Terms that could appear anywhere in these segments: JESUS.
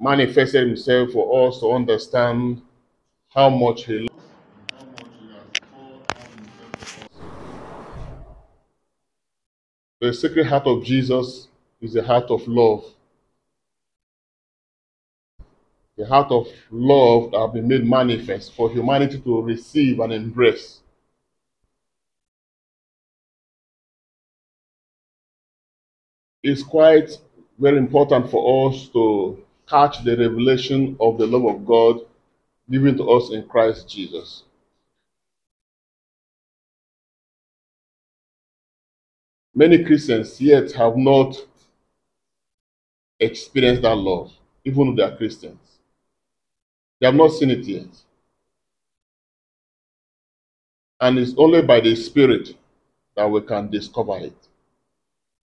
manifested himself for us to understand how much he loves, how much he has poured out himself for us. The sacred heart of Jesus is the heart of love. The heart of love that has been made manifest for humanity to receive and embrace. It's quite very important for us to catch the revelation of the love of God given to us in Christ Jesus. Many Christians yet have not experienced that love, even though they are Christians. They have not seen it yet. And it's only by the Spirit that we can discover it.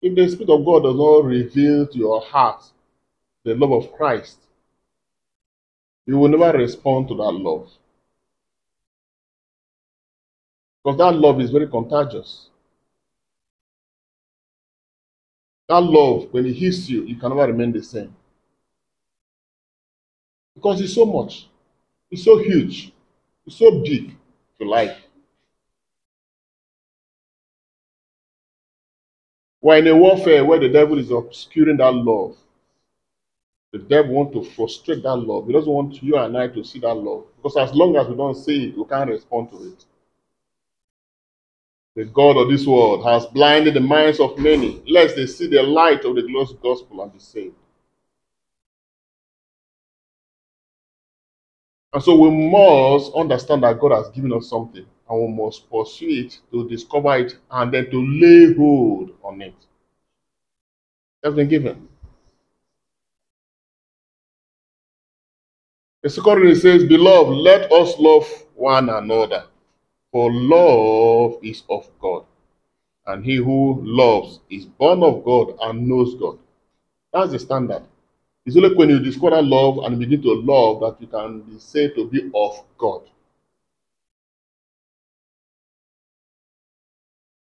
If the Spirit of God does not reveal to your heart the love of Christ, you will never respond to that love. Because that love is very contagious. That love, when it hits you, you can never remain the same. Because it's so much, it's so huge, it's so big to life. We're in a warfare where the devil is obscuring that love. The devil wants to frustrate that love. He doesn't want you and I to see that love. Because as long as we don't see it, we can't respond to it. The God of this world has blinded the minds of many, lest they see the light of the glorious gospel and be saved. And so we must understand that God has given us something, and we must pursue it to discover it and then to lay hold on it. That's been given. The secondary says, "Beloved, let us love one another, for love is of God, and he who loves is born of God and knows God." That's the standard. It's only when you discover love and begin to love that you can be said to be of God.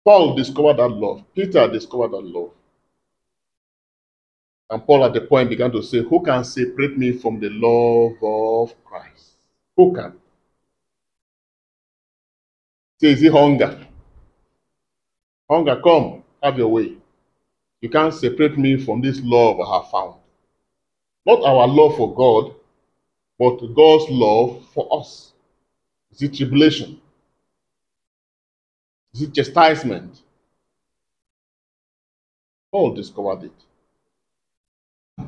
Paul discovered that love. Peter discovered that love. And Paul at the point began to say, "Who can separate me from the love of Christ? Who can?" Say, is it hunger? Hunger, come, have your way. You can't separate me from this love I have found. Not our love for God, but God's love for us. Is it tribulation? Is it chastisement? Paul discovered it.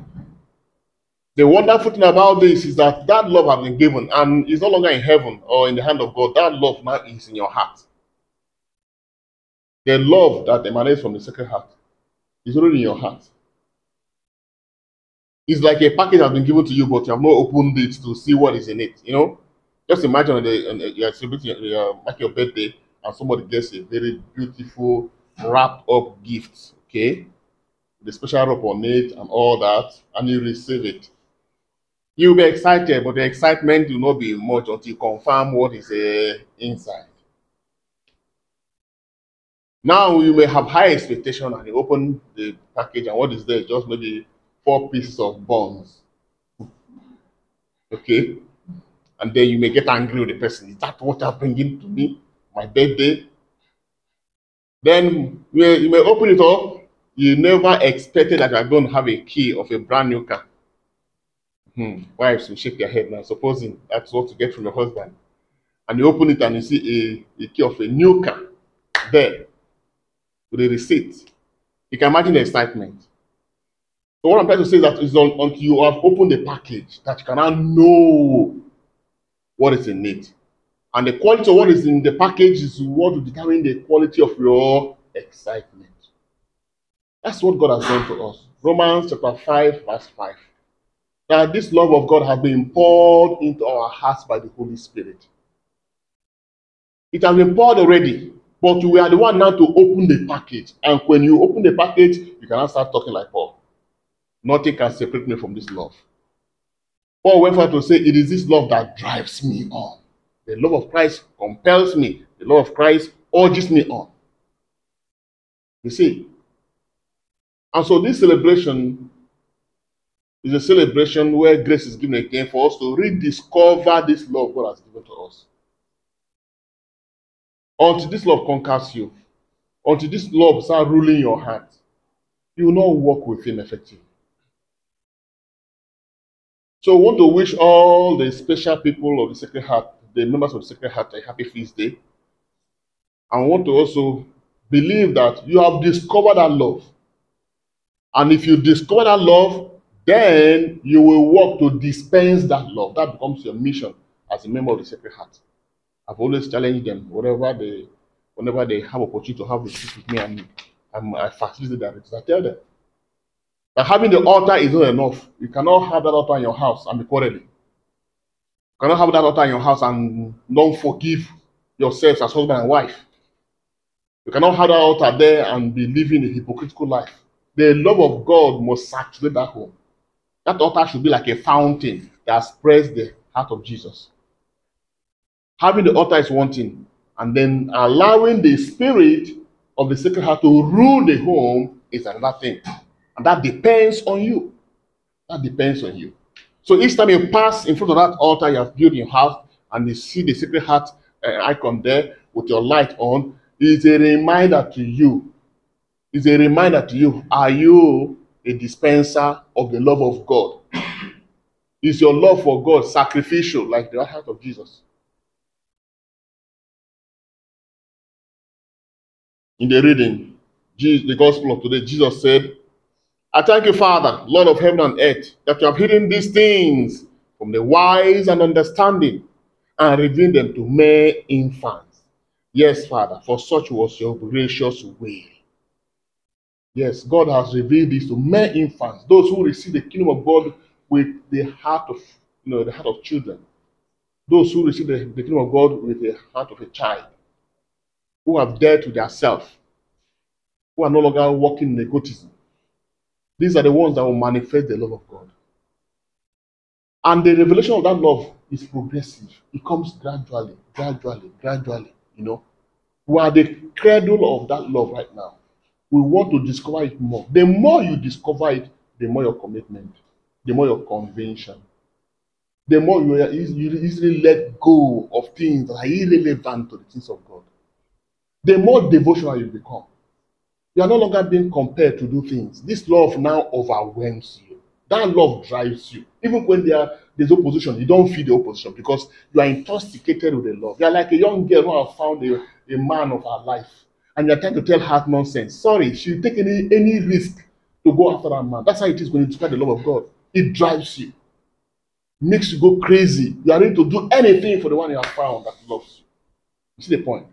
The wonderful thing about this is that that love has been given and is no longer in heaven or in the hand of God. That love now is in your heart. The love that emanates from the sacred heart is already in your heart. It's like a package has been given to you, but you have not opened it to see what is in it. You know, just imagine you're celebrating your birthday, and somebody gets a very beautiful wrapped-up gift, okay? The special wrap on it and all that, and you receive it. You'll be excited, but the excitement will not be much until you confirm what is inside. Now you may have high expectation, and you open the package, and what is there is just maybe 4 pieces of buns, okay? And then you may get angry with the person. Is that what you're bringing to me? My birthday? Then you may open it up. You never expected that you're going to have a key of a brand new car. Wives will shake their head now, supposing that's what you get from your husband. And you open it and you see a key of a new car there with a receipt. You can imagine the excitement. So what I'm trying to say is that it's until you have opened the package that you cannot know what is in it. And the quality of what is in the package is what will determine the quality of your excitement. That's what God has done to us. Romans chapter 5, verse 5. That this love of God has been poured into our hearts by the Holy Spirit. It has been poured already, but we are the one now to open the package. And when you open the package, you cannot start talking like Paul. Nothing can separate me from this love. Paul went on to say, it is this love that drives me on. The love of Christ compels me. The love of Christ urges me on. You see? And so this celebration It's a celebration where grace is given again for us to rediscover this love God has given to us. Until this love conquers you, until this love starts ruling your heart, you will not walk with Him effectively. So we want to wish all the special people of the Sacred Heart, the members of the Sacred Heart, a happy feast day. And we want to also believe that you have discovered that love. And if you discover that love, then you will work to dispense that love. That becomes your mission as a member of the Sacred Heart. I've always challenged them whenever they have opportunity to have a visit with me, and I facilitate that. I tell them that having the altar is not enough. You cannot have that altar in your house and be quarreling. You cannot have that altar in your house and not forgive yourselves as husband and wife. You cannot have that altar there and be living a hypocritical life. The love of God must saturate that home. That altar should be like a fountain that spreads the heart of Jesus. Having the altar is one thing, and then allowing the spirit of the Sacred Heart to rule the home is another thing. And that depends on you. That depends on you. So each time you pass in front of that altar you have built in your house and you see the Sacred Heart icon there with your light on, it's a reminder to you. It's a reminder to you. Are you a dispenser of the love of God? Is your love for God sacrificial, like the heart of Jesus? In the reading, the Gospel of today, Jesus said, "I thank you, Father, Lord of heaven and earth, that you have hidden these things from the wise and understanding and revealed them to mere infants. Yes, Father, for such was your gracious will." Yes, God has revealed this to mere infants, those who receive the kingdom of God with the heart of, the heart of children, those who receive the kingdom of God with the heart of a child, who have dealt with themselves, who are no longer walking in egotism. These are the ones that will manifest the love of God. And the revelation of that love is progressive. It comes gradually. We are the cradle of that love right now. We want to discover it more. The more you discover it, the more your commitment, the more your convention, the more you easily let go of things that are irrelevant to the things of God. The more devotional you become. You are no longer being compelled to do things. This love now overwhelms you. That love drives you. Even when there's opposition, you don't feel the opposition because you are intoxicated with the love. You are like a young girl who has found a man of her life. And you're trying to tell her nonsense. Sorry, she'll take any risk to go after that man. That's how it is when you discover the love of God. It drives you. Makes you go crazy. You are ready to do anything for the one you have found that loves you. You see the point?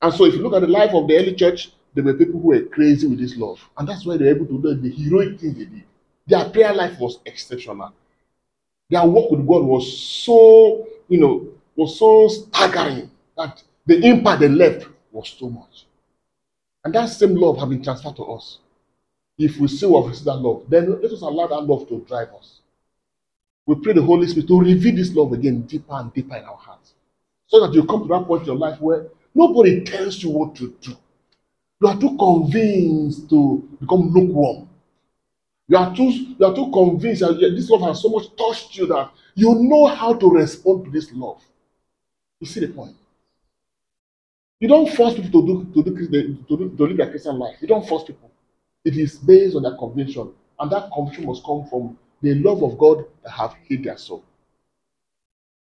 And so if you look at the life of the early church, there were people who were crazy with this love. And that's why they were able to do the heroic things they did. Their prayer life was exceptional. Their work with God was so staggering that the impact they left was too much. And that same love has been transferred to us. If we see what we see that love, then let us allow that love to drive us. We pray the Holy Spirit to reveal this love again deeper and deeper in our hearts. So that you come to that point in your life where nobody tells you what to do. You are too convinced to become lukewarm. You are too convinced that this love has so much touched you that you know how to respond to this love. You see the point? You don't force people to live their Christian life. You don't force people. It is based on their conviction. And that conviction must come from the love of God that have hid their soul.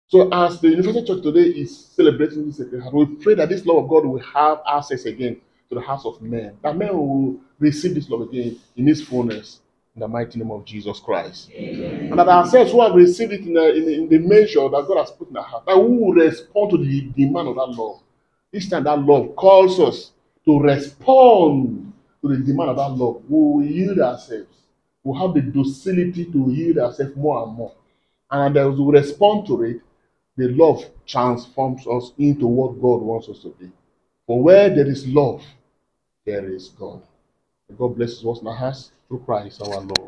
So as the Universal Church today is celebrating this Sacred Heart, we pray that this love of God will have access again to the hearts of men. That men will receive this love again in its fullness in the mighty name of Jesus Christ. Amen. And that ourselves who have received it in the measure that God has put in our heart, that we will respond to the demand of that love. Each time that love calls us to respond to the demand of that love, we will yield ourselves. We will have the docility to yield ourselves more and more. And as we respond to it, the love transforms us into what God wants us to be. For where there is love, there is God. May God bless us in our hearts through Christ our Lord.